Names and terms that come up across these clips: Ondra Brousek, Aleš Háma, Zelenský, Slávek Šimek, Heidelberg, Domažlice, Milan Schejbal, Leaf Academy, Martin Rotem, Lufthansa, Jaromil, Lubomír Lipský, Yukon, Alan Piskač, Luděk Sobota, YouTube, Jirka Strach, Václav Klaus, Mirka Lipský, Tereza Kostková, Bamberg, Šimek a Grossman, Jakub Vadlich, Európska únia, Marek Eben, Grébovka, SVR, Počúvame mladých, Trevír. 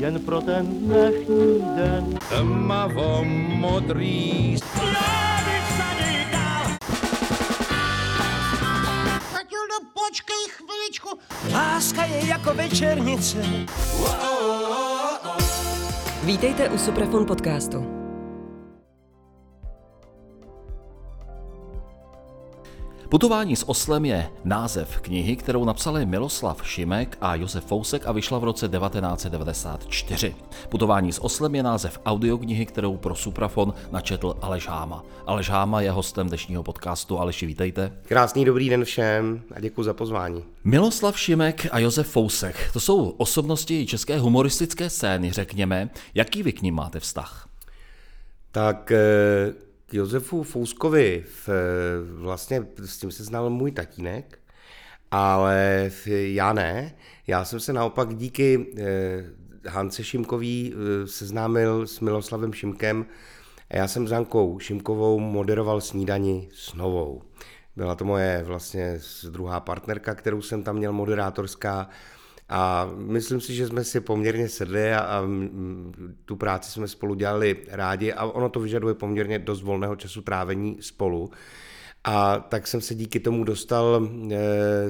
jen pro ten dnešní den. Tmavo-modrý. Já bych zadýkal. Taťuldo, počkej chviličku. Láska je jako večernice. Vítejte u Suprafon podcastu. Putování s oslem je název knihy, kterou napsali Miloslav Šimek a Josef Fousek a vyšla v roce 1994. Putování s oslem je název audioknihy, kterou pro Suprafon načetl Aleš Háma. Aleš Háma je hostem dnešního podcastu. Aleši, vítejte. Krásný dobrý den všem a děkuji za pozvání. Miloslav Šimek a Josef Fousek, to jsou osobnosti české humoristické scény, řekněme. Jaký vy k nim máte vztah? Tak... K Josefu Fouskovi vlastně s tím se znal můj tatínek, ale já ne. Já jsem se naopak díky Hance Šimkový seznámil s Miloslavem Šimkem a já jsem s Hankou Šimkovou moderoval Snídani s Novou. Byla to moje vlastně druhá partnerka, kterou jsem tam měl moderátorská a myslím si, že jsme si poměrně sedli a tu práci jsme spolu dělali rádi a ono to vyžaduje poměrně dost volného času trávení spolu. A tak jsem se díky tomu dostal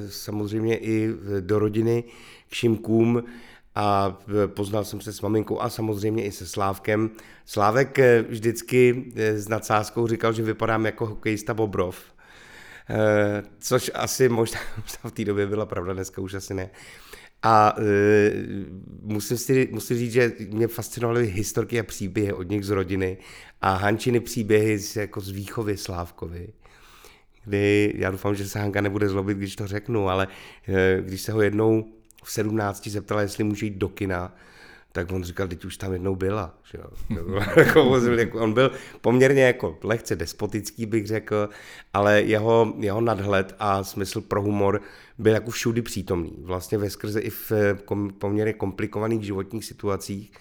samozřejmě i do rodiny k Šimkům a poznal jsem se s maminkou a samozřejmě i se Slávkem. Slávek vždycky s nadsázkou říkal, že vypadám jako hokejista Bobrov, což asi možná v té době byla pravda, dneska už asi ne. A musím říct, že mě fascinovaly historky a příběhy od nich z rodiny a Hančiny příběhy jako z výchovy Slávkovi, kdy já doufám, že se Hanka nebude zlobit, když to řeknu, ale když se ho jednou v 17 zeptala, jestli může jít do kina, tak on říkal, teď už tam jednou byla. Že jo? On byl poměrně jako lehce despotický, bych řekl, ale jeho nadhled a smysl pro humor byl jako všudy přítomný. Vlastně veskrze i v poměrně komplikovaných životních situacích.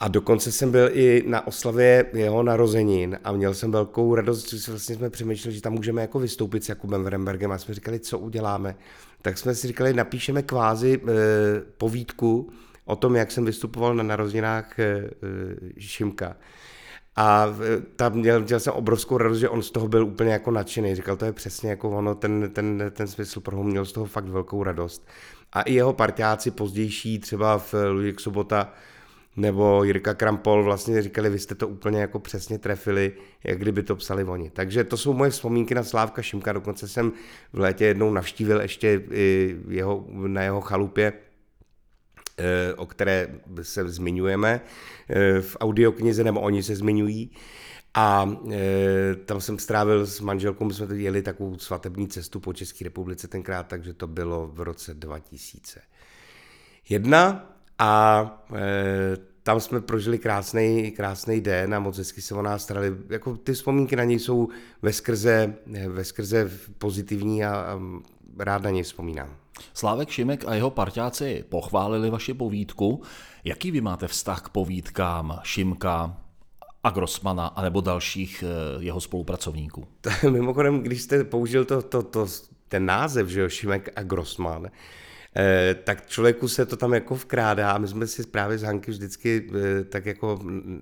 A dokonce jsem byl i na oslavě jeho narozenin a měl jsem velkou radost, že vlastně jsme přemýšleli, že tam můžeme jako vystoupit s Jakubem Vrembrgem a jsme říkali, co uděláme. Tak jsme si říkali, napíšeme kvázi povídku o tom, jak jsem vystupoval na narozeninách Šimka. A tam měl jsem obrovskou radost, že on z toho byl úplně jako nadšený. Říkal, to je přesně jako ono, ten smysl pro ho, měl z toho fakt velkou radost. A i jeho parťáci pozdější, třeba v Luděk Sobota nebo Jirka Krampol, vlastně říkali, vy jste to úplně jako přesně trefili, jak kdyby to psali oni. Takže to jsou moje vzpomínky na Slávka Šimka. Dokonce jsem v létě jednou navštívil ještě na jeho chalupě, o které se zmiňujeme v audioknize, nebo oni se zmiňují. A tam jsem strávil s manželkou, my jsme tady jeli takovou svatební cestu po České republice tenkrát, takže to bylo v roce 2001 a tam jsme prožili krásný den a moc hezky se o nás starali. Jako ty vzpomínky na něj jsou veskrze pozitivní a rád na něj vzpomínám. Slávek Šimek a jeho parťáci pochválili vaši povídku. Jaký vy máte vztah k povídkám Šimka a Grossmana anebo dalších jeho spolupracovníků? Mimochodem, když jste použil ten název, že jo, Šimek a Grossman, tak člověku se to tam jako vkrádá a my jsme si právě s Hanky vždycky tak jako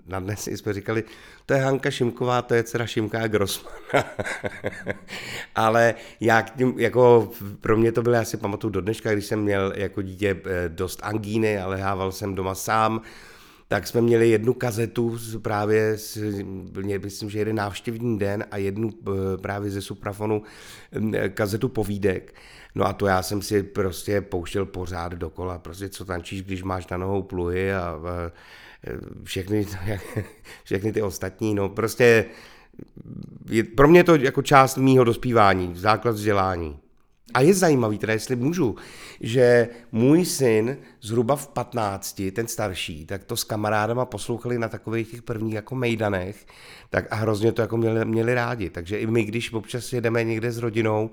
nadnesli, jsme říkali, to je Hanka Šimková, to je dcera Šimka a Grossmana. Ale já jako pro mě to bylo, já si pamatuju do dneška, když jsem měl jako dítě dost angíny a lehával jsem doma sám, tak jsme měli jednu kazetu právě, myslím, že jeden návštěvní den a jednu právě ze Suprafonu kazetu povídek. No a to já jsem si prostě pouštěl pořád dokola, prostě co tančíš, když máš na nohou pluhy a všechny ty ostatní, no prostě pro mě to jako část mýho dospívání, základ vzdělání. A je zajímavý, teda jestli můžu, že můj syn zhruba v 15, ten starší, tak to s kamarádama poslouchali na takových těch prvních jako mejdanech, tak a hrozně to jako měli rádi, takže i my, když občas jedeme někde s rodinou,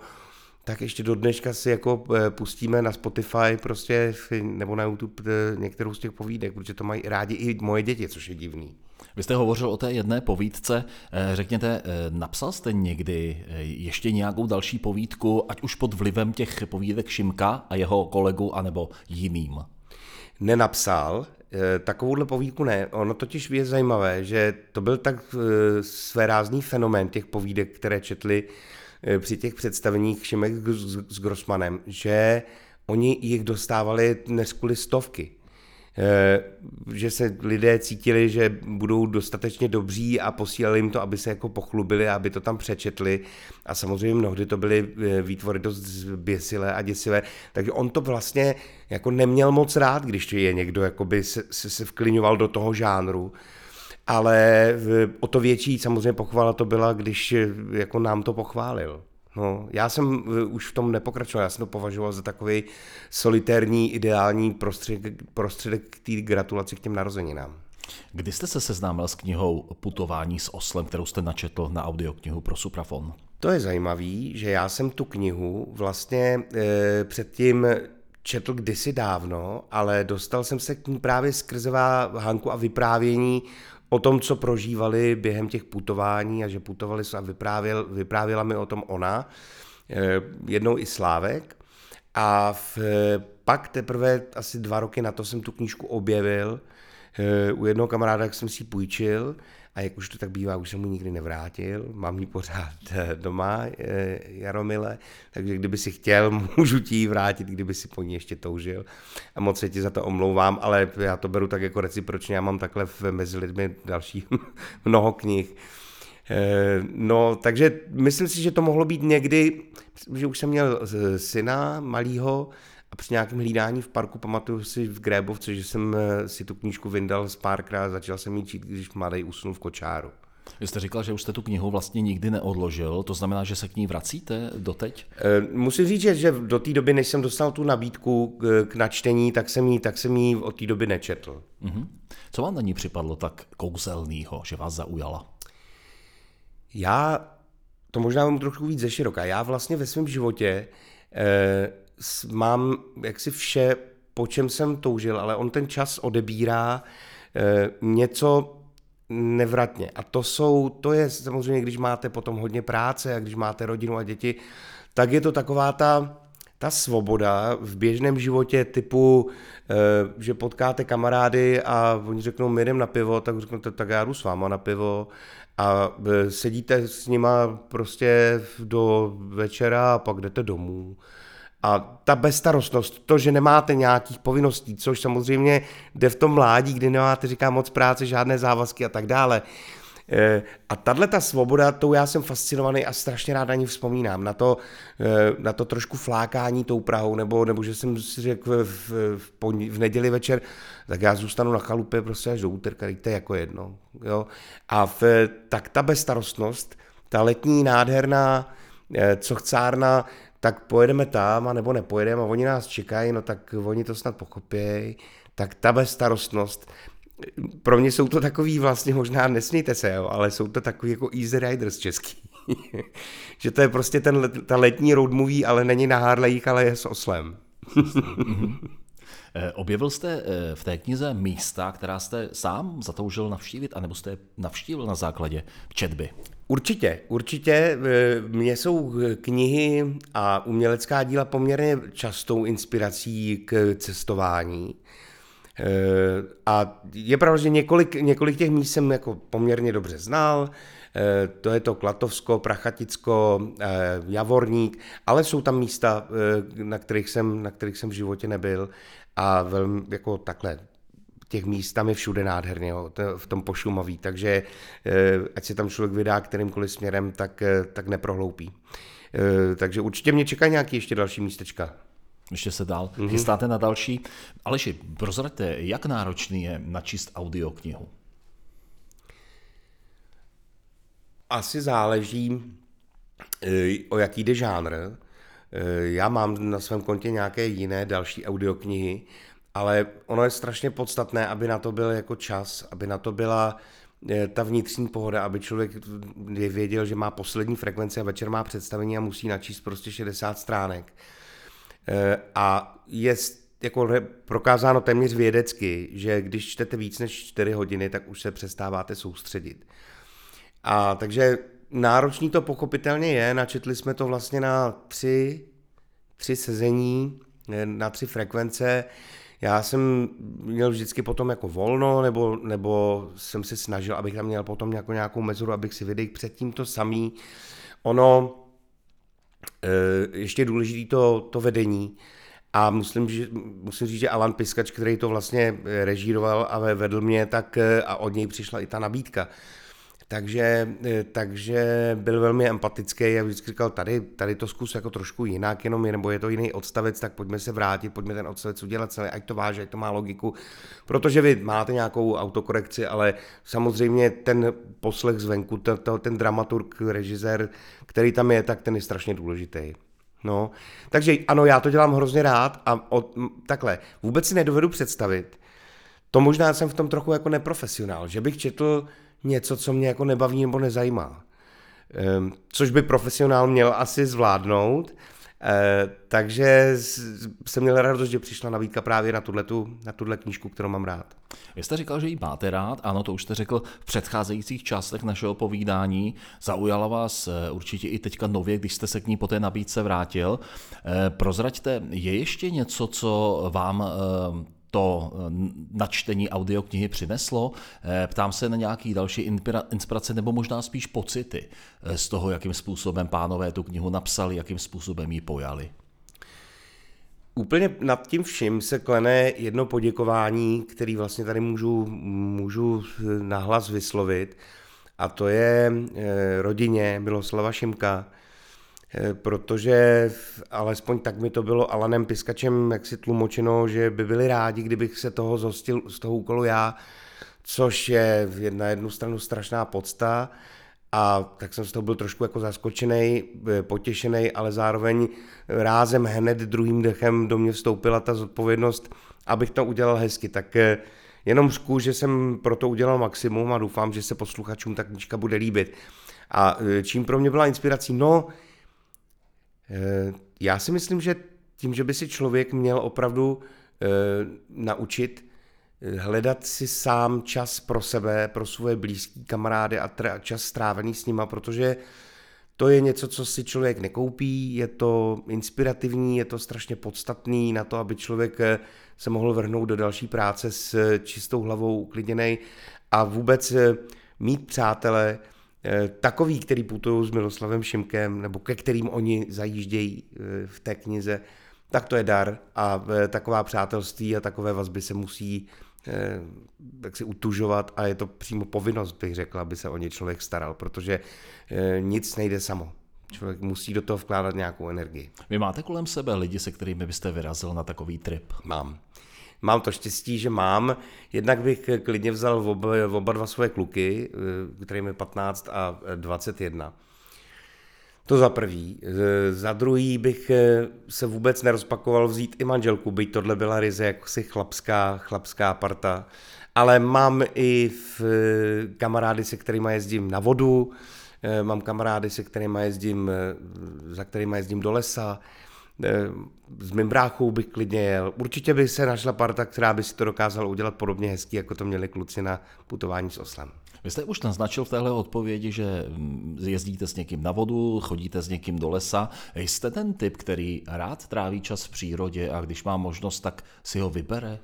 tak ještě do dneška si jako pustíme na Spotify prostě nebo na YouTube některou z těch povídek, protože to mají rádi i moje děti, což je divný. Vy jste hovořil o té jedné povídce, řekněte, napsal jste někdy ještě nějakou další povídku, ať už pod vlivem těch povídek Šimka a jeho kolegu, anebo jiným? Nenapsal, Takovouhle povídku ne. Ono totiž je zajímavé, že to byl tak svérázný fenomén těch povídek, které četli při těch představeních Šimek s Grossmanem, že oni jich dostávali dnes kvůli stovky. Že se lidé cítili, že budou dostatečně dobří a posílali jim to, aby se jako pochlubili, aby to tam přečetli, a samozřejmě mnohdy to byly výtvory dost zběsilé a děsivé, takže on to vlastně jako neměl moc rád, když to je někdo jakoby se vkliňoval do toho žánru, ale o to větší samozřejmě pochvala to byla, když jako nám to pochválil. No, já jsem už v tom nepokračoval, já jsem to považoval za takový solitérní, ideální prostředek k té gratulaci k těm narozeninám. Kdy jste se seznámil s knihou Putování s oslem, kterou jste načetl na audioknihu pro Suprafon? To je zajímavý, že já jsem tu knihu vlastně předtím četl kdysi dávno, ale dostal jsem se k ní právě skrze Hanku a vyprávění o tom, co prožívali během těch putování, a že putovali a vyprávěla mi o tom ona, jednou i Slávek. A pak teprve asi 2 roky na to jsem tu knížku objevil. U jednoho kamaráda, jak jsem si ji půjčil, a jak už to tak bývá, už jsem mu nikdy nevrátil. Mám ji pořád doma, Jaromile, takže kdyby si chtěl, můžu ti ji vrátit, kdyby si po ní ještě toužil. A moc se ti za to omlouvám, ale já to beru tak jako recipročně, já mám takhle mezi lidmi další mnoho knih. No, takže myslím si, že to mohlo být někdy, že už jsem měl syna malýho, a při nějakém hlídání v parku, pamatuju si v Grébovce, že jsem si tu knížku vyndal z párkrát, začal jsem ji čít, když mladej usnul v kočáru. Vy jste říkal, že už jste tu knihu vlastně nikdy neodložil, to znamená, že se k ní vracíte doteď? Musím říct, že do té doby, než jsem dostal tu nabídku k načtení, tak jsem ji od té doby nečetl. Mm-hmm. Co vám na ní připadlo tak kouzelnýho, že vás zaujala? Já to možná mám trochu víc ze široka. Já vlastně ve svém životě mám jaksi vše, po čem jsem toužil, ale on ten čas odebírá něco nevratně. A to je samozřejmě, když máte potom hodně práce a když máte rodinu a děti, tak je to taková ta svoboda v běžném životě typu, že potkáte kamarády a oni řeknou, my jdeme na pivo, tak řeknete, tak já jdu s váma na pivo, a sedíte s nima prostě do večera a pak jdete domů. A ta bezstarostnost, to, že nemáte nějakých povinností, což samozřejmě jde v tom mládí, kdy nemáte, říkám, moc práce, žádné závazky a tak dále. A tato svoboda, tou já jsem fascinovaný a strašně rád na ní vzpomínám. Na to trošku flákání tou Prahou, nebo že jsem si řekl v neděli večer, tak já zůstanu na chalupě prostě až do úterka, to je jako jedno. Jo? A tak ta bezstarostnost, ta letní nádherná cochcárna, tak pojedeme tam, nebo nepojedeme, a oni nás čekají, no tak oni to snad pochopějí, tak ta bezstarostnost, pro mě jsou to takový vlastně, možná nesmějte se, jo, ale jsou to takový jako easy riders český, že to je prostě ta letní road movie, ale není na Harleyích, ale je s oslem. Objevil jste v té knize místa, která jste sám zatoužil navštívit, anebo jste je navštívil na základě četby? Určitě. Mně jsou knihy a umělecká díla poměrně častou inspirací k cestování. A je pravda, že několik těch míst jsem jako poměrně dobře znal. To je to Klatovsko, Prachaticko, Javorník, ale jsou tam místa, na kterých jsem v životě nebyl, a velmi jako takhle. Těch míst tam je všude nádherně, jo, v tom Pošumaví, takže ať se tam člověk vydá kterýmkoliv směrem, tak neprohloupí. Takže určitě mě čeká nějaký ještě další místečka. Ještě se dál chystáte na další. Aleši, prozraďte, jak náročný je načíst audioknihu? Asi záleží, o jaký jde žánr. Já mám na svém kontě nějaké jiné další audioknihy, ale ono je strašně podstatné, aby na to byl jako čas, aby na to byla ta vnitřní pohoda, aby člověk věděl, že má poslední frekvenci a večer má představení a musí načíst prostě 60 stránek. A je jako prokázáno téměř vědecky, že když čtete víc než 4 hodiny, tak už se přestáváte soustředit. A takže náročný to pochopitelně je, načetli jsme to vlastně na tři sezení, na 3 frekvence, Já jsem měl vždycky potom jako volno, nebo jsem se snažil, abych tam měl potom nějakou mezuru, abych si vydejl předtím to samý. Ono, ještě je důležité to vedení. A musím říct, že Alan Piskač, který to vlastně režíroval a vedl mě, tak a od něj přišla i ta nabídka. Takže byl velmi empatický a vždycky říkal, tady to zkus jako trošku jinak, jenom nebo je to jiný odstavec, tak pojďme se vrátit, pojďme ten odstavec udělat celý, ať to váže, ať to má logiku, protože vy máte nějakou autokorekci, ale samozřejmě ten poslech zvenku, ten dramaturg, režisér, který tam je, tak ten je strašně důležitý. No, takže ano, já to dělám hrozně rád a takhle, vůbec si nedovedu představit, to možná jsem v tom trochu jako neprofesionál, že bych četl něco, co mě jako nebaví nebo nezajímá, což by profesionál měl asi zvládnout, takže jsem měl radost, že přišla nabídka právě na tuhle knížku, kterou mám rád. Vy jste říkal, že ji máte rád, ano, to už jste řekl v předcházejících částech našeho povídání. Zaujala vás určitě i teďka nově, když jste se k ní po té nabídce vrátil. Prozraďte, je ještě něco, co vám to načtení audioknihy přineslo? Ptám se na nějaké další inspirace nebo možná spíš pocity z toho, jakým způsobem pánové tu knihu napsali, jakým způsobem ji pojali. Úplně nad tím vším se klene jedno poděkování, který vlastně tady můžu nahlas vyslovit, a to je rodině Miloslava Šimka, protože alespoň tak mi to bylo Alanem Piskačem jaksi tlumočeno, že by byli rádi, kdybych se toho zhostil z toho úkolu já, což je na jednu stranu strašná pocta, a tak jsem z toho byl trošku jako zaskočený, potěšený, ale zároveň rázem hned druhým dechem do mě vstoupila ta zodpovědnost, abych to udělal hezky. Tak jenom řku, že jsem pro to udělal maximum a doufám, že se posluchačům ta knížka bude líbit. A čím pro mě byla inspirací? No, já si myslím, že tím, že by si člověk měl opravdu naučit hledat si sám čas pro sebe, pro svoje blízké kamarády a čas strávený s nima, protože to je něco, co si člověk nekoupí, je to inspirativní, je to strašně podstatný na to, aby člověk se mohl vrhnout do další práce s čistou hlavou, ukliděnej, a vůbec mít přátele takový, který putují s Miloslavem Šimkem, nebo ke kterým oni zajíždějí v té knize, tak to je dar a taková přátelství a takové vazby se musí tak si utužovat a je to přímo povinnost, bych řekl, aby se o ně člověk staral, protože nic nejde samo. Člověk musí do toho vkládat nějakou energii. Vy máte kolem sebe lidi, se kterými byste vyrazil na takový trip? Mám. Mám to štěstí, že mám. Jednak bych klidně vzal oba dva svoje kluky, kterým je 15 a 21. To za prvý. Za druhý bych se vůbec nerozpakoval vzít i manželku, byť tohle byla ryze jaksi chlapská parta. Ale mám i kamarády, se kterými jezdím na vodu, mám kamarády, za kterými jezdím do lesa. S mým bráchou bych klidně jel. Určitě by se našla parta, která by si to dokázala udělat podobně hezky, jako to měli kluci na putování s oslem. Vy jste už naznačil v téhle odpovědi, že jezdíte s někým na vodu, chodíte s někým do lesa. Jste ten typ, který rád tráví čas v přírodě a když má možnost, tak si ho vybere?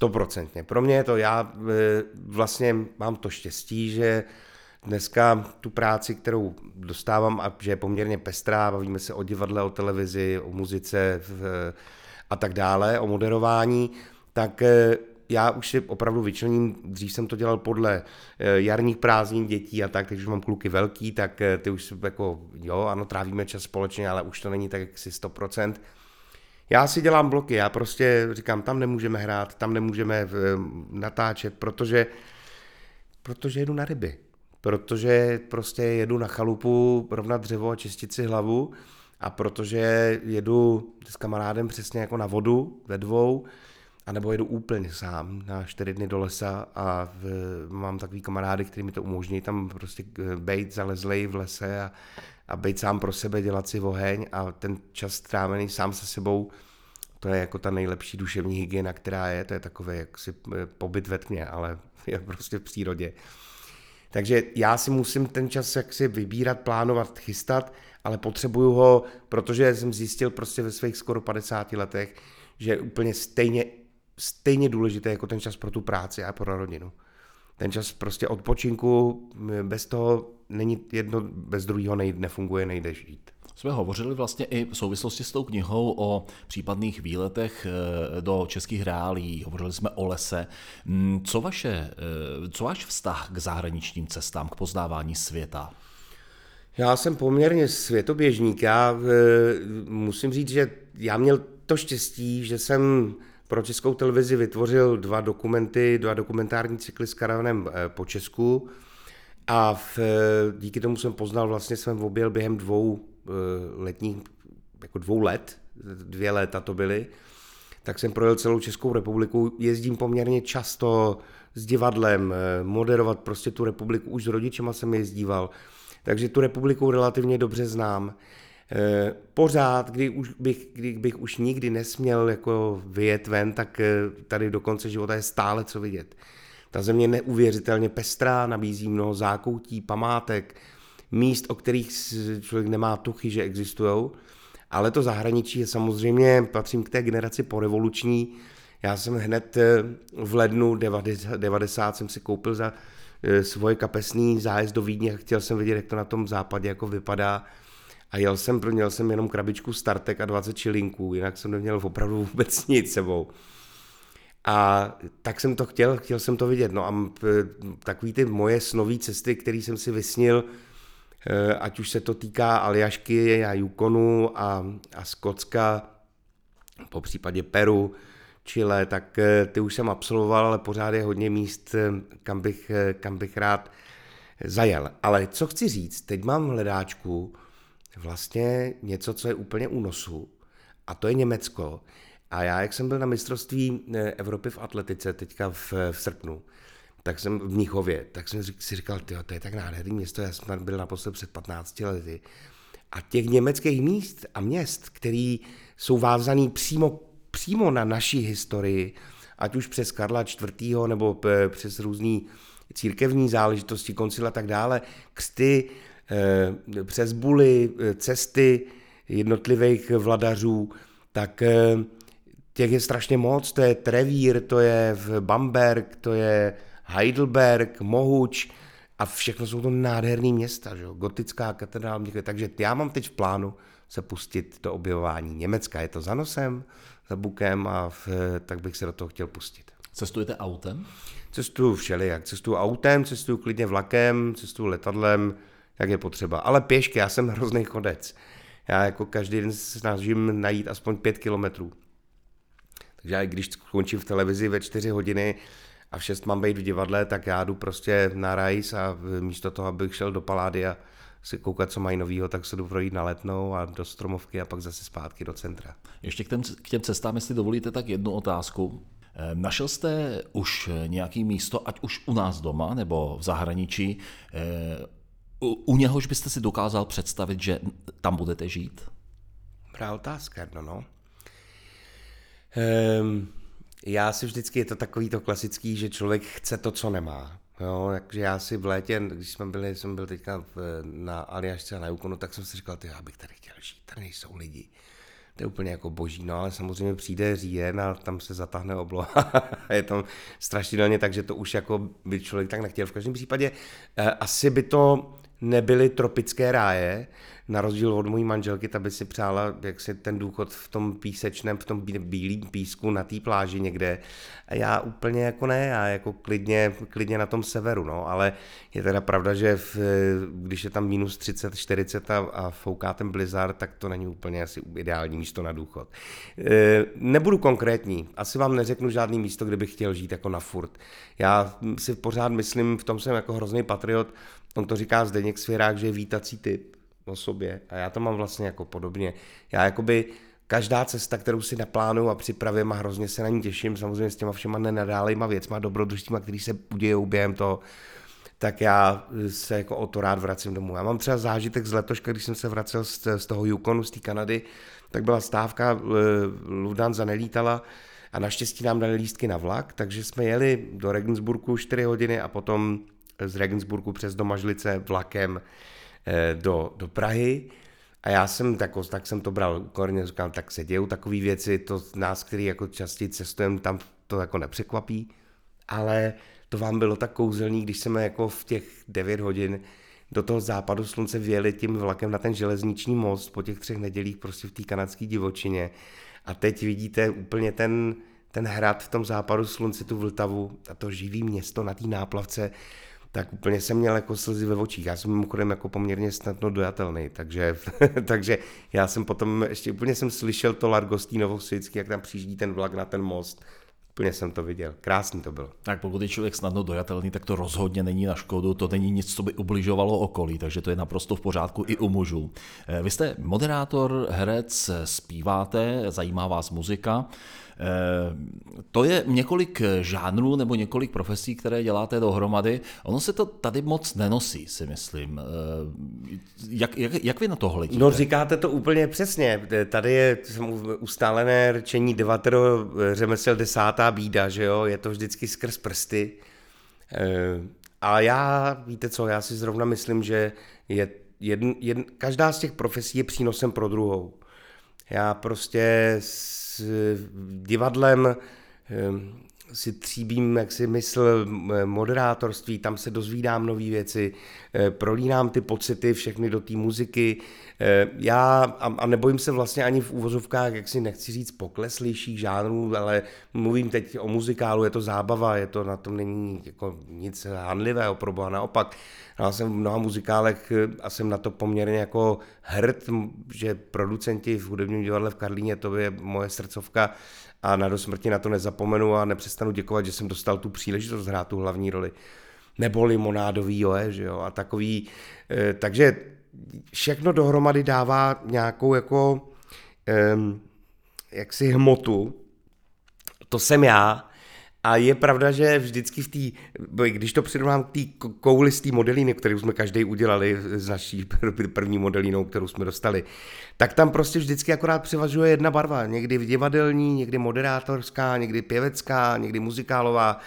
100%. Pro mě je to, já vlastně mám to štěstí, že dneska tu práci, kterou dostávám, a že je poměrně pestrá, bavíme se o divadle, o televizi, o muzice a tak dále, o moderování, tak já už si opravdu vyčlením, dřív jsem to dělal podle jarních prázdnin dětí a tak, takže mám kluky velký, tak ty už jako, jo, ano, trávíme čas společně, ale už to není tak jak si 100%. Já si dělám bloky, já prostě říkám, tam nemůžeme hrát, tam nemůžeme natáčet, protože jedu na ryby. Protože prostě jedu na chalupu rovnat dřevo a čistit si hlavu a protože jedu s kamarádem přesně jako na vodu ve dvou, anebo jedu úplně sám na 4 dny do lesa a mám takový kamarády, který mi to umožní tam prostě bejt zalezlej v lese a bejt sám pro sebe, dělat si oheň a ten čas strávený sám se sebou, to je jako ta nejlepší duševní hygiena, která je, to je takový jaksi pobyt ve tmě, ale je prostě v přírodě. Takže já si musím ten čas jaksi vybírat, plánovat, chystat, ale potřebuju ho, protože jsem zjistil prostě ve svých skoro 50 letech, že úplně stejně stejně důležité jako ten čas pro tu práci a pro rodinu. Ten čas prostě odpočinku, bez toho není jedno, bez druhého nefunguje, nejde žít. Jsme hovořili vlastně i v souvislosti s tou knihou o případných výletech do českých reálií, hovořili jsme o lese. Co váš vztah k zahraničním cestám, k poznávání světa? Já jsem poměrně světoběžník. Já musím říct, že já měl to štěstí, že jsem pro Českou televizi vytvořil dva dokumentární cykly s karavanem po Česku a díky tomu jsem poznal, vlastně jsem objel během dvě léta to byly, tak jsem projel celou Českou republiku, jezdím poměrně často s divadlem, moderovat prostě tu republiku, už s rodičema jsem jezdíval, takže tu republiku relativně dobře znám. Pořád, kdybych už nikdy nesměl jako vyjet ven, tak tady do konce života je stále co vidět. Ta země neuvěřitelně pestrá, nabízí mnoho zákoutí, památek, míst, o kterých člověk nemá tuchy, že existujou, ale to zahraničí je samozřejmě, patřím k té generaci porevoluční, já jsem hned v lednu 90 jsem si koupil za svoje kapesný zájezd do Vídně a chtěl jsem vidět, jak to na tom západě jako vypadá. A měl jsem jenom krabičku startek a 20 čilinků, jinak jsem neměl opravdu vůbec nic sebou. A tak jsem to chtěl jsem to vidět. No a takový ty moje snové cesty, které jsem si vysnil, ať už se to týká Aljašky a Yukonu a Skotska, po případě Peru, Chile, tak ty už jsem absolvoval, ale pořád je hodně míst, kam bych rád zajel. Ale co chci říct, teď mám v hledáčku vlastně něco, co je úplně u nosu, a to je Německo. A já, jak jsem byl na mistrovství Evropy v atletice teďka v srpnu, tak jsem v Mnichově, tak jsem si říkal, tyjo, to je tak nádherný město, já jsem tam byl naposled před 15 lety. A těch německých míst a měst, které jsou vázané přímo na naší historii, ať už přes Karla IV. Nebo přes různé církevní záležitosti, koncil a tak dále, křty, přes buly, cesty jednotlivých vladařů, tak těch je strašně moc, to je Trevír, to je Bamberg, to je Heidelberg, Mohuč a všechno jsou to nádherný města, že? Gotická katedrála, takže já mám teď v plánu se pustit do objevování Německa, je to za nosem, za bukem a tak bych se do toho chtěl pustit. Cestujete autem? Cestuju všelijak, cestuju autem, cestuju klidně vlakem, cestuju letadlem, jak je potřeba. Ale pěšky, já jsem hrozný chodec. Já jako každý den se snažím najít aspoň 5 kilometrů. Takže já, když končím v televizi ve 4 hodiny a v 6 mám být v divadle, tak já jdu prostě na rajs a místo toho, abych šel do Palády a si koukat, co mají novýho, tak se jdu projít na Letnou a do Stromovky a pak zase zpátky do centra. Ještě k těm cestám, jestli dovolíte, tak jednu otázku. Našel jste už nějaké místo, ať už u nás doma nebo v zahraničí, u něhož byste si dokázal představit, že tam budete žít? Dobrá otázka, no. Já si vždycky, je to takový to klasický, že člověk chce to, co nemá. Jo, takže já si v létě, když jsem byl teďka na Aljašce a na Yukonu, tak jsem si říkal, já bych tady chtěl žít, tady nejsou lidi. To je úplně jako boží, no ale samozřejmě přijde říjen a tam se zatáhne obloha, je tam strašidelně, takže to už jako by člověk tak nechtěl. V každém případě asi by to nebyly tropické ráje, na rozdíl od mojí manželky, ta by si přála, jak si ten důchod v tom písečném, v tom bílým písku na té pláži někde. A já úplně jako ne, já jako klidně na tom severu, no, ale je teda pravda, že když je tam minus 30, 40 a fouká ten blizzard, tak to není úplně asi ideální místo na důchod. Nebudu konkrétní, asi vám neřeknu žádný místo, kde bych chtěl žít jako na furt. Já si pořád myslím, v tom jsem jako hrozný patriot, on to říká Zdeněk Svěrák, že je vítací typ o sobě a já to mám vlastně jako podobně. Já jakoby každá cesta, kterou si naplánuju a připravím a hrozně se na ní těším, samozřejmě s těma všema nenadálejma věcma, dobrodružstvím, který se udějou během toho, tak já se jako o to rád vracím domů. Já mám třeba zážitek z letoška, když jsem se vracel z toho Yukonu, z té Kanady, tak byla stávka, Lufthansa nelítala a naštěstí nám dali lístky na vlak, takže jsme jeli do Regensburgu 4 hodiny a potom z Regensburgu přes Domažlice vlakem do Prahy a já jsem tak jsem to bral, korně říkám, tak se dějou takové věci, to nás, který jako častěji cestujeme, tam to jako nepřekvapí, ale to vám bylo tak kouzelný, když jsme jako v těch 9 hodin do toho západu slunce vjeli tím vlakem na ten železniční most po těch 3 nedělích prostě v té kanadské divočině a teď vidíte úplně ten hrad v tom západu slunce, tu Vltavu a to živý město na té náplavce, tak úplně jsem měl jako slzy ve očích. Já jsem mimochodem jako poměrně snadno dojatelný, takže já jsem potom ještě úplně jsem slyšel to Largo z té Novosvětské, jak tam přijíždí ten vlak na ten most. Úplně jsem to viděl. Krásný to bylo. Tak pokud je člověk snadno dojatelný, tak to rozhodně není na škodu, to není nic, co by ubližovalo okolí, takže to je naprosto v pořádku i u mužů. Vy jste moderátor, herec, zpíváte, zajímá vás muzika. To je několik žánrů nebo několik profesí, které děláte dohromady. Ono se to tady moc nenosí, si myslím. Jak vy na to hledíte? No říkáte to úplně přesně. Tady je ustálené řečení devatero řemesel desátá bída, že jo? Je to vždycky skrz prsty. A já, víte co, já si zrovna myslím, že je každá z těch profesí je přínosem pro druhou. Já prostě s divadlem si tříbím, jak si mysl, moderátorství, tam se dozvídám nové věci, prolínám ty pocity všechny do té muziky. Já a nebojím se vlastně ani v úvozovkách, jak si nechci říct, pokleslejších žánrů, ale mluvím teď o muzikálu, je to zábava, je to, na tom není jako nic hanlivého, proboha, naopak. Já jsem v mnoha muzikálech a jsem na to poměrně jako hrd, že Producenti v Hudebním divadle v Karlíně, to je moje srdcovka a na dosmrti na to nezapomenu a nepřestanu děkovat, že jsem dostal tu příležitost hrát tu hlavní roli. Nebo Limonádový, že jo, a takový. Takže všechno dohromady dává nějakou jako jaksi hmotu. To jsem já. A je pravda, že vždycky když to přirovnám k té koulistý modelíny, kterou jsme každý udělali z naší první modelínou, kterou jsme dostali, tak tam prostě vždycky akorát převažuje jedna barva. Někdy divadelní, někdy moderátorská, někdy pěvecká, někdy muzikálová.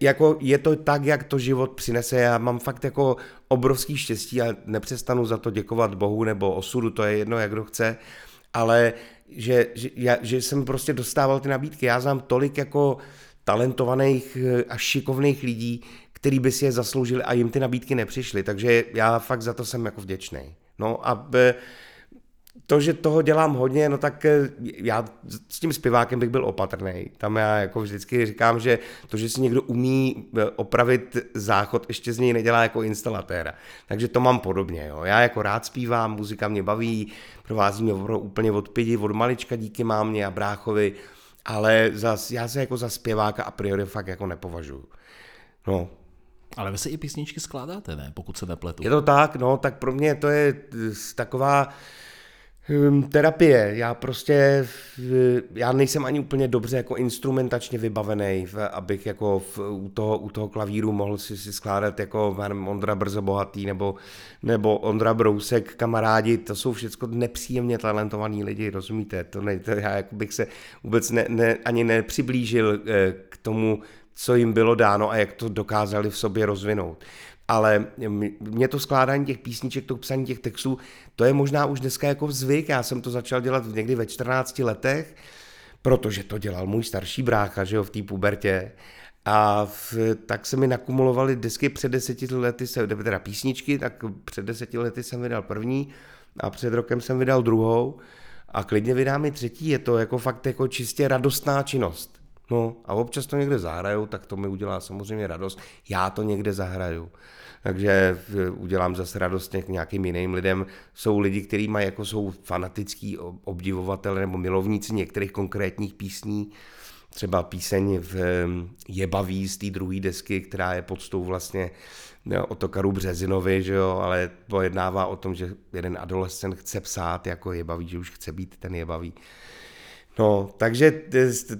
Jako je to tak, jak to život přinese. Já mám fakt jako obrovský štěstí a nepřestanu za to děkovat Bohu nebo osudu, to je jedno, jak kdo chce, ale že jsem prostě dostával ty nabídky. Já znám tolik jako talentovaných a šikovných lidí, který by si je zasloužili a jim ty nabídky nepřišly, takže já fakt za to jsem jako vděčný. No a to, že toho dělám hodně, no tak já s tím zpěvákem bych byl opatrný. Tam já jako vždycky říkám, že to, že si někdo umí opravit záchod, ještě z něj nedělá jako instalatéra. Takže to mám podobně, jo. Já jako rád zpívám, muzika mě baví, provází mě úplně od pidi, od malička díky mámě a bráchovi, ale já se jako za zpěváka a priori fakt jako nepovažuju. No. Ale vy si i písničky skládáte, ne? Pokud se nepletu. Je to tak, no, tak pro mě to je taková terapie. Já prostě nejsem ani úplně dobře jako instrumentačně vybavený, abych jako u toho klavíru mohl si skládat jako Ondra Brzo Bohatý nebo Ondra Brousek, kamarádi, to jsou všecko nepříjemně talentovaní lidi, rozumíte? To já jako bych se vůbec ani nepřiblížil k tomu, co jim bylo dáno a jak to dokázali v sobě rozvinout. Ale mě to skládání těch písniček, to psaní těch textů, to je možná už dneska jako zvyk. Já jsem to začal dělat někdy ve 14 letech, protože to dělal můj starší brácha, že jo, v té pubertě. Tak se mi nakumulovaly desky před 10 lety, teda písničky, tak před 10 lety jsem vydal první a před rokem jsem vydal druhou a klidně vydám i třetí. Je to jako fakt jako čistě radostná činnost. No a občas to někde zahraju, tak to mi udělá samozřejmě radost. Já to někde zahraju, takže udělám zase radost nějakým jiným lidem. Jsou lidi, kteří mají jako jsou fanatický obdivovatele nebo milovníci některých konkrétních písní. Třeba píseň Je baví z té druhé desky, která je poctou vlastně Otakaru Březinovi, že jo, ale pojednává o tom, že jeden adolescent chce psát jako je baví, že už chce být ten je baví. No, takže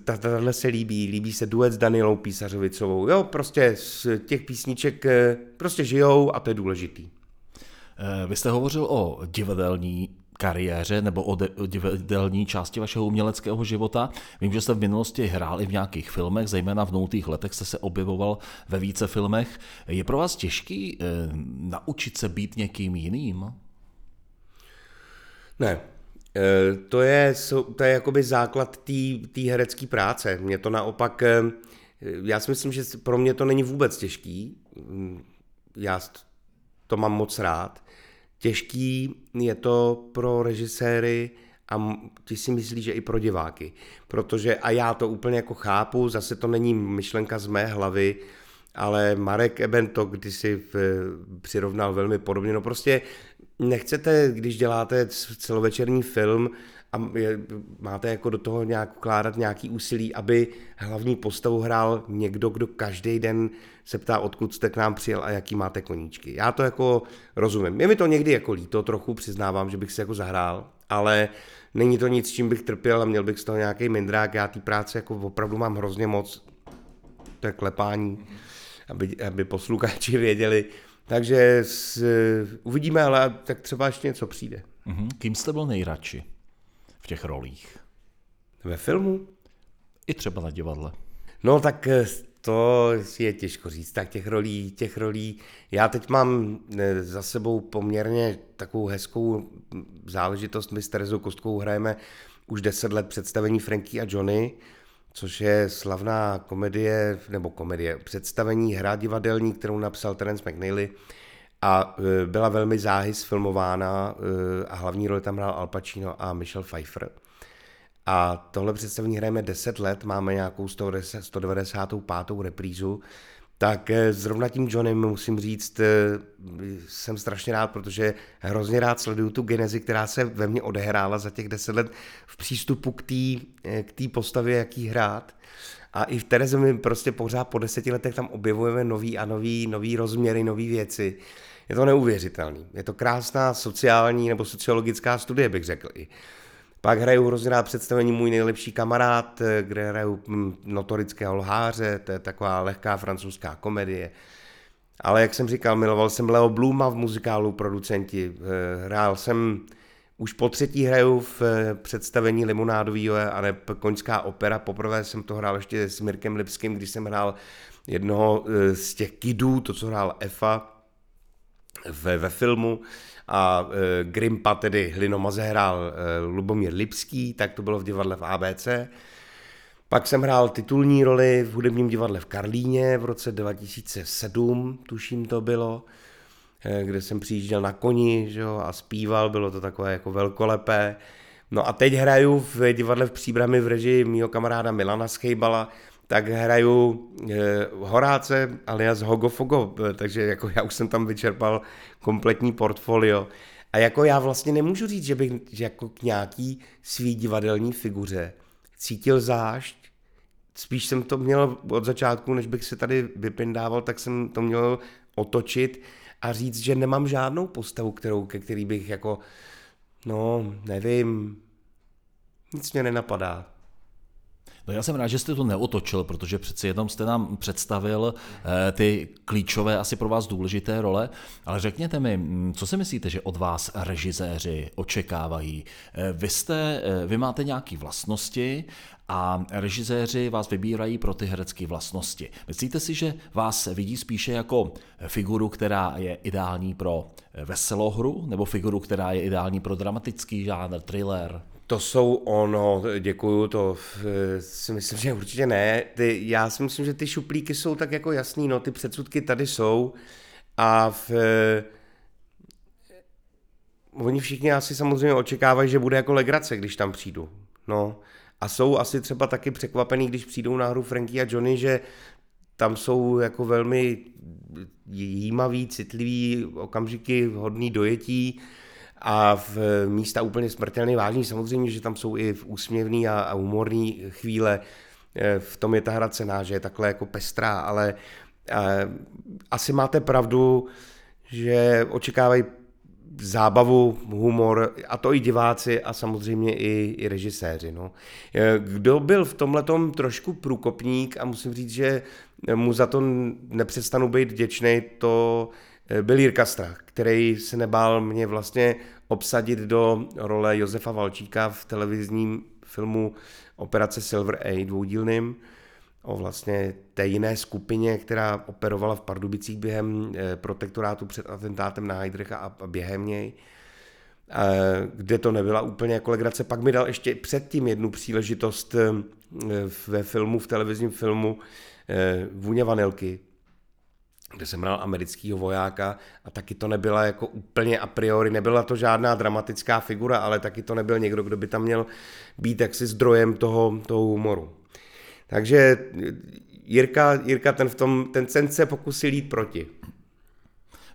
tahle se líbí se duet s Danielou Písařovicovou, jo, prostě z těch písniček prostě žijou a to je důležitý. Vy jste hovořil o divadelní kariéře nebo o divadelní části vašeho uměleckého života. Vím, že jste v minulosti hrál i v nějakých filmech, zejména v nultých letech jste se objevoval ve více filmech. Je pro vás těžký naučit se být někým jiným? Ne. To je jakoby základ té herecké práce. Mě to naopak, já si myslím, že pro mě to není vůbec těžký. Já to mám moc rád. Těžký je to pro režiséry a ti si myslí, že i pro diváky. Protože, a já to úplně jako chápu, zase to není myšlenka z mé hlavy, ale Marek Eben to kdysi přirovnal velmi podobně. No prostě nechcete, když děláte celovečerní film a máte jako do toho nějak ukládat nějaký úsilí, aby hlavní postavu hrál někdo, kdo každý den se ptá, odkud jste k nám přijel a jaký máte koníčky. Já to jako rozumím. Je mi to někdy jako líto trochu, přiznávám, že bych se jako zahrál, ale není to nic, čím bych trpěl a měl bych z toho nějaký mindrák. Já té práce jako opravdu mám hrozně moc. To je klepání, aby posluchači věděli. Takže uvidíme, ale tak třeba ještě něco přijde. Kým jste byl nejradši v těch rolích? Ve filmu? I třeba na divadle. No tak to je těžko říct. Tak těch rolí. Já teď mám za sebou poměrně takovou hezkou záležitost. My s Terezou Kostkovou hrajeme už 10 let představení Frankie a Johnny, což je slavná představení, hra divadelní, kterou napsal Terence McNally a byla velmi záhy sfilmována a hlavní roli tam hrál Al Pacino a Michelle Pfeiffer. A tohle představení hrajeme 10 let, máme nějakou 195. reprízu, tak zrovna tím Johnem musím říct, jsem strašně rád, protože hrozně rád sleduju tu genezi, která se ve mně odehrála za těch 10 let v přístupu k té postavě, jak jí hrát. A i v Tereze my prostě pořád po 10 letech tam objevujeme nový rozměry, nový věci. Je to neuvěřitelný. Je to krásná sociální nebo sociologická studie, bych řekl i. Pak hraju hrozně rád představení Můj nejlepší kamarád, kde hraju notorického lháře, to je taková lehká francouzská komedie. Ale jak jsem říkal, miloval jsem Leo Bluma v muzikálu Producenti. Hrál jsem, už po 3. hraju v představení Limonádovýho a Koňská opera. Poprvé jsem to hrál ještě s Mirkem Lipským, když jsem hrál jednoho z těch kidů, to, co hrál Efa ve filmu. A Grimpa, tedy Hlinomaze, hrál Lubomír Lipský, tak to bylo v divadle v ABC. Pak jsem hrál titulní roli v hudebním divadle v Karlíně v roce 2007, tuším to bylo, kde jsem přijížděl na koni, že jo, a zpíval, bylo to takové jako velkolepé. No a teď hraju v divadle v Příbrami v režii mýho kamaráda Milana Schejbala, tak hraju Horáce alias Hogofogo, takže jako já už jsem tam vyčerpal kompletní portfolio. A jako já vlastně nemůžu říct, že bych jako k nějaký svý divadelní figuře cítil zášť. Spíš jsem to měl od začátku, než bych se tady vypindával, tak jsem to měl otočit a říct, že nemám žádnou postavu, ke který bych jako, no nevím, nic mě nenapadá. No já jsem rád, že jste to neotočil, protože přeci jenom jste nám představil ty klíčové, asi pro vás důležité role, ale řekněte mi, co si myslíte, že od vás režiséři očekávají? Vy máte nějaké vlastnosti a režiséři vás vybírají pro ty herecké vlastnosti. Myslíte si, že vás vidí spíše jako figuru, která je ideální pro veselohru, nebo figuru, která je ideální pro dramatický žánr, thriller? To si myslím, že určitě ne. Já si myslím, že ty šuplíky jsou tak jako jasný, no ty předsudky tady jsou a oni všichni asi samozřejmě očekávají, že bude jako legrace, když tam přijdu. No a jsou asi třeba taky překvapený, když přijdou na hru Frankie a Johnny, že tam jsou jako velmi jímavý, citlivý okamžiky, hodný dojetí, a v místa úplně smrtelně vážný, samozřejmě, že tam jsou i úsměvný a humorný chvíle, v tom je ta hra cená, že je takhle jako pestrá, ale asi máte pravdu, že očekávají zábavu, humor, a to i diváci a samozřejmě i režiséři. No. Kdo byl v tomhletom trošku průkopník a musím říct, že mu za to nepřestanu být vděčnej, to byl Jirka Strach, který se nebál mě vlastně obsadit do role Josefa Valčíka v televizním filmu Operace Silver A dvoudílným o vlastně té jiné skupině, která operovala v Pardubicích během protektorátu před atentátem na Heydricha a během něj. kde to nebyla úplně jako legrace. Pak mi dal ještě předtím jednu příležitost ve filmu, v televizním filmu Vůně vanilky, kde jsem hrál amerického vojáka a taky to nebyla jako úplně a priori, nebyla to žádná dramatická figura, ale taky to nebyl někdo, kdo by tam měl být jaksi zdrojem toho humoru. Takže Jirka ten se pokusil jít proti.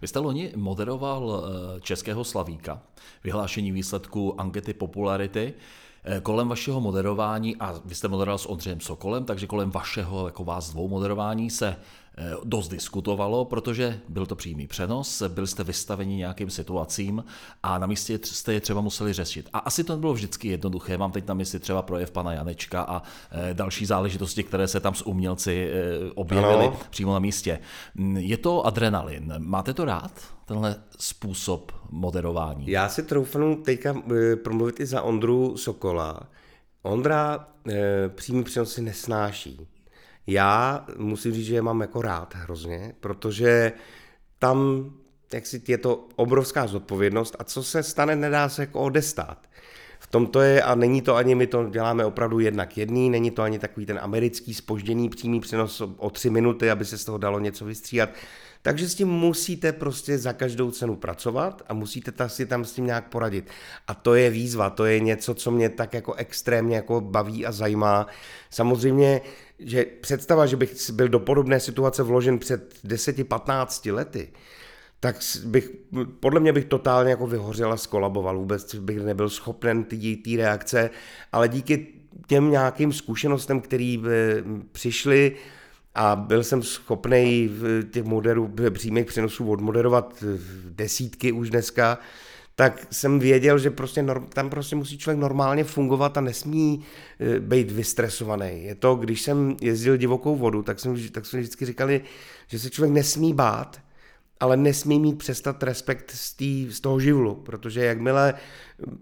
Vy jste loni moderoval Českého Slavíka, vyhlášení výsledků ankety popularity. Kolem vašeho moderování, a vy jste moderoval s Ondřejem Sokolem, takže kolem vašeho, jako vás dvou moderování se dost diskutovalo, protože byl to přímý přenos, byli jste vystaveni nějakým situacím a na místě jste je třeba museli řešit. A asi to nebylo vždycky jednoduché, mám teď na mysli třeba projev pana Janečka a další záležitosti, které se tam s umělci objevily přímo na místě. Je to adrenalin, máte to rád, tenhle způsob moderování? Já si troufnu teďka promluvit i za Ondru Sokola. Ondra přímý přenosy nesnáší. Já musím říct, že je mám jako rád hrozně, protože tam je to obrovská zodpovědnost a co se stane, nedá se jako odestát. V tom to je a není to ani, my to děláme opravdu jednak jedný, není to ani takový ten americký zpožděný přímý přenos o 3 minuty, aby se z toho dalo něco vystříhat. Takže s tím musíte prostě za každou cenu pracovat a musíte si tam s tím nějak poradit. A to je výzva, to je něco, co mě tak jako extrémně jako baví a zajímá. Samozřejmě, že představa, že bych byl do podobné situace vložen před 10-15 lety, tak podle mě bych totálně jako vyhořel a skolaboval. Vůbec bych nebyl schopen té reakce, ale díky těm nějakým zkušenostem, které přišly, a byl jsem schopnej těch přímých přenosů odmoderovat desítky už dneska, tak jsem věděl, že prostě tam prostě musí člověk normálně fungovat a nesmí být vystresovaný. Je to, když jsem jezdil divokou vodu, tak jsme vždycky říkali, že se člověk nesmí bát, ale nesmí mít přestat respekt z toho živlu, protože jakmile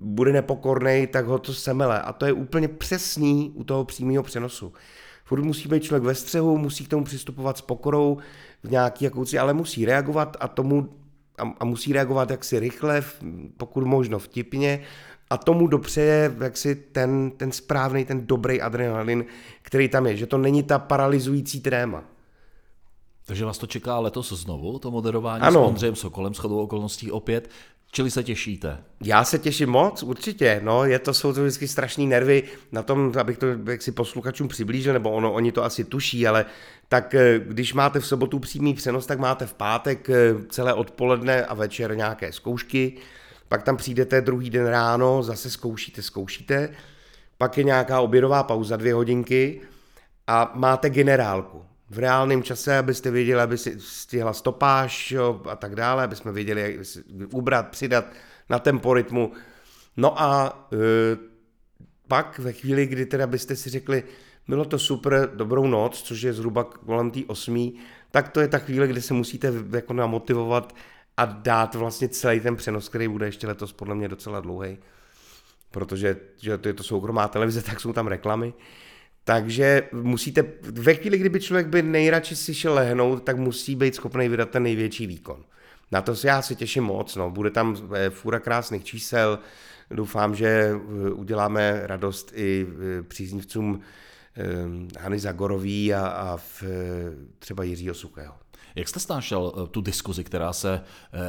bude nepokornej, tak ho to semele. A to je úplně přesný u toho přímého přenosu. Musí být člověk ve střehu, musí k tomu přistupovat s pokorou, v nějaký jakouci, ale musí reagovat a musí reagovat jaksi rychle, pokud možno vtipně, a tomu dopřeje jaksi ten správný, ten dobrý adrenalin, který tam je, že to není ta paralyzující tréma. Takže vás to čeká letos znovu, to moderování ano. S Ondřejem Sokolem, shodou okolností opět. Čili se těšíte? Já se těším moc, určitě. No, jsou to vždycky strašný nervy na tom, abych to jaksi posluchačům přiblížil, nebo oni to asi tuší, ale tak když máte v sobotu přímý přenos, tak máte v pátek celé odpoledne a večer nějaké zkoušky, pak tam přijdete druhý den ráno, zase zkoušíte, pak je nějaká obědová pauza 2 hodinky a máte generálku. V reálném čase, abyste věděli, aby si stihla stopáž a tak dále, aby jsme věděli, jak si ubrat, přidat na temporytmu. No a pak ve chvíli, kdy teda byste si řekli, bylo to super, dobrou noc, což je zhruba kolem té 8, tak to je ta chvíle, kdy se musíte jako namotivovat a dát vlastně celý ten přenos, který bude ještě letos podle mě docela dlouhý, protože že to je to soukromá televize, tak jsou tam reklamy. Takže musíte, ve chvíli, kdyby člověk by nejradši si šel lehnout, tak musí být schopný vydat ten největší výkon. Na to já se těším moc, no. Bude tam fůra krásných čísel, doufám, že uděláme radost i příznivcům Hany Zagorový a třeba Jiřího Suchého. Jak jste snášel tu diskuzi, která se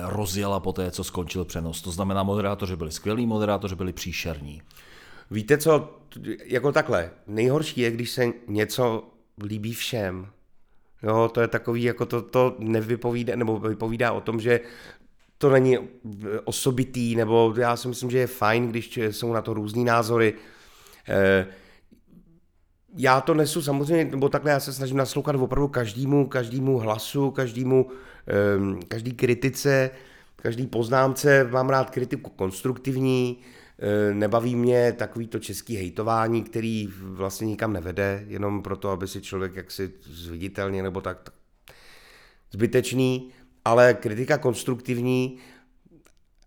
rozjela po té, co skončil přenos? To znamená, moderátoři byli skvělí, moderátoři byli příšerní. Víte co, jako takhle, nejhorší je, když se něco líbí všem. Jo, to je takový, jako to nevypovídá, nebo vypovídá o tom, že to není osobitý, nebo já si myslím, že je fajn, když jsou na to různý názory. Já to nesu samozřejmě, nebo takhle, já se snažím naslouchat opravdu každému hlasu, každý kritice, každý poznámce, mám rád kritiku konstruktivní. Nebaví mě takový to český hejtování, který vlastně nikam nevede, jenom proto, aby si člověk jaksi zviditelně nebo tak zbytečný, ale kritika konstruktivní.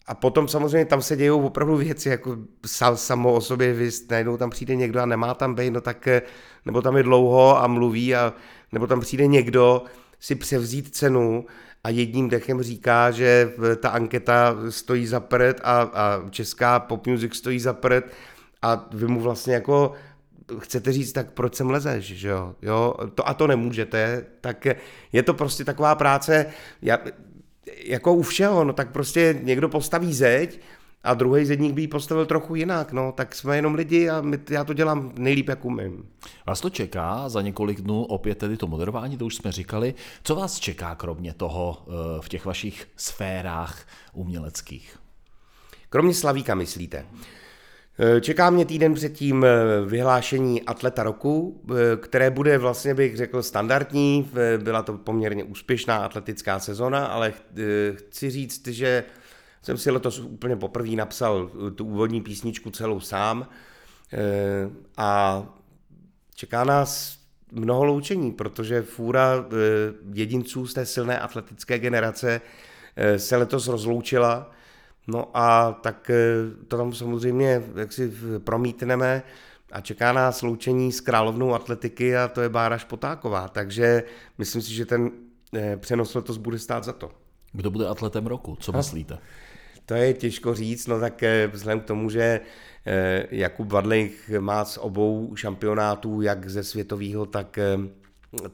A potom samozřejmě tam se dějou opravdu věci, jako samo o sobě, najednou tam přijde někdo a nemá tam být, no tak, nebo tam je dlouho a mluví, nebo tam přijde někdo si převzít cenu a jedním dechem říká, že ta anketa stojí za prd a česká pop music stojí za prd a vy mu vlastně jako chcete říct, tak proč sem lezeš, že jo? Jo, to a to nemůžete, tak je to prostě taková práce, jako u všeho, no tak prostě někdo postaví zeď a druhý zedník by ji postavil trochu jinak, no tak jsme jenom lidi a já to dělám nejlíp, jak umím. Vás to čeká za několik dnů, opět tedy to moderování, to už jsme říkali. Co vás čeká kromě toho v těch vašich sférách uměleckých? Kromě Slavíka myslíte? Čeká mě týden předtím vyhlášení atleta roku, které bude vlastně, bych řekl, standardní. Byla to poměrně úspěšná atletická sezona, ale chci říct, že jsem si letos úplně poprvé napsal tu úvodní písničku celou sám a čeká nás mnoho loučení, protože fůra jedinců z té silné atletické generace se letos rozloučila. No a tak to tam samozřejmě jak si promítneme a čeká nás sloučení s královnou atletiky a to je Bára Špotáková, takže myslím si, že ten přenos letos bude stát za to. Kdo bude atletem roku? Co myslíte? To je těžko říct, no tak vzhledem k tomu, že Jakub Vadlich má z obou šampionátů, jak ze světového, tak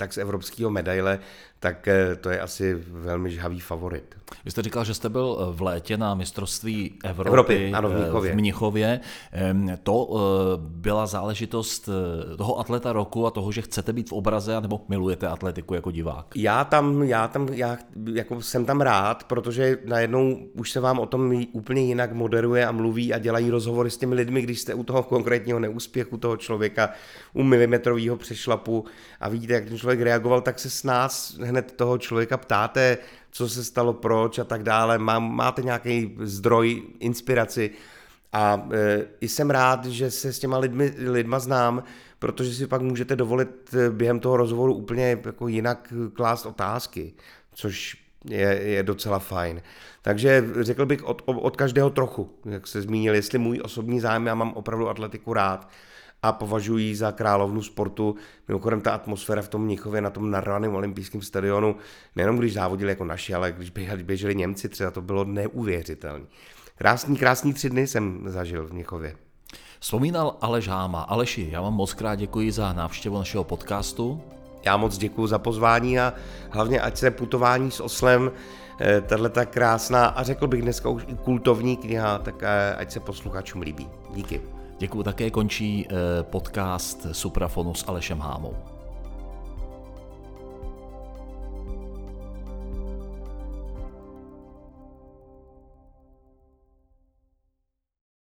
z evropského medaile, tak to je asi velmi žhavý favorit. Vy jste říkal, že jste byl v létě na mistrovství Evropy ano, v Mnichově. To byla záležitost toho atleta roku a toho, že chcete být v obraze, nebo milujete atletiku jako divák? Já jsem tam rád, protože najednou už se vám o tom úplně jinak moderuje a mluví a dělají rozhovory s těmi lidmi, když jste u toho konkrétního neúspěchu toho člověka, u milimetrového přešlapu a vidíte, jak ten člověk reagoval, tak se s nás hned toho člověka ptáte, co se stalo, proč a tak dále. Máte nějaký zdroj, inspiraci a jsem rád, že se s těma lidma znám, protože si pak můžete dovolit během toho rozhovoru úplně jako jinak klást otázky, což je docela fajn. Takže řekl bych od každého trochu, jak se zmínil, jestli můj osobní zájem, já mám opravdu atletiku rád a považuji za královnu sportu. Mimochodem ta atmosféra v tom Mnichově na tom narvaném olympijském stadionu, nejenom když závodili jako naši, ale když běželi Němci třeba, to bylo neuvěřitelné. Krásný 3 dny jsem zažil v Mnichově. Vzpomínal Aleš Háma. Aleši, já vám moc krát děkuji za návštěvu našeho podcastu. Já moc děkuji za pozvání a hlavně ať se Putování s oslem, tato krásná a řekl bych dneska už i kultovní kniha, tak ať se posluchačům líbí. Díky. Děkuji, také končí podcast Suprafonu s Alešem Hámou.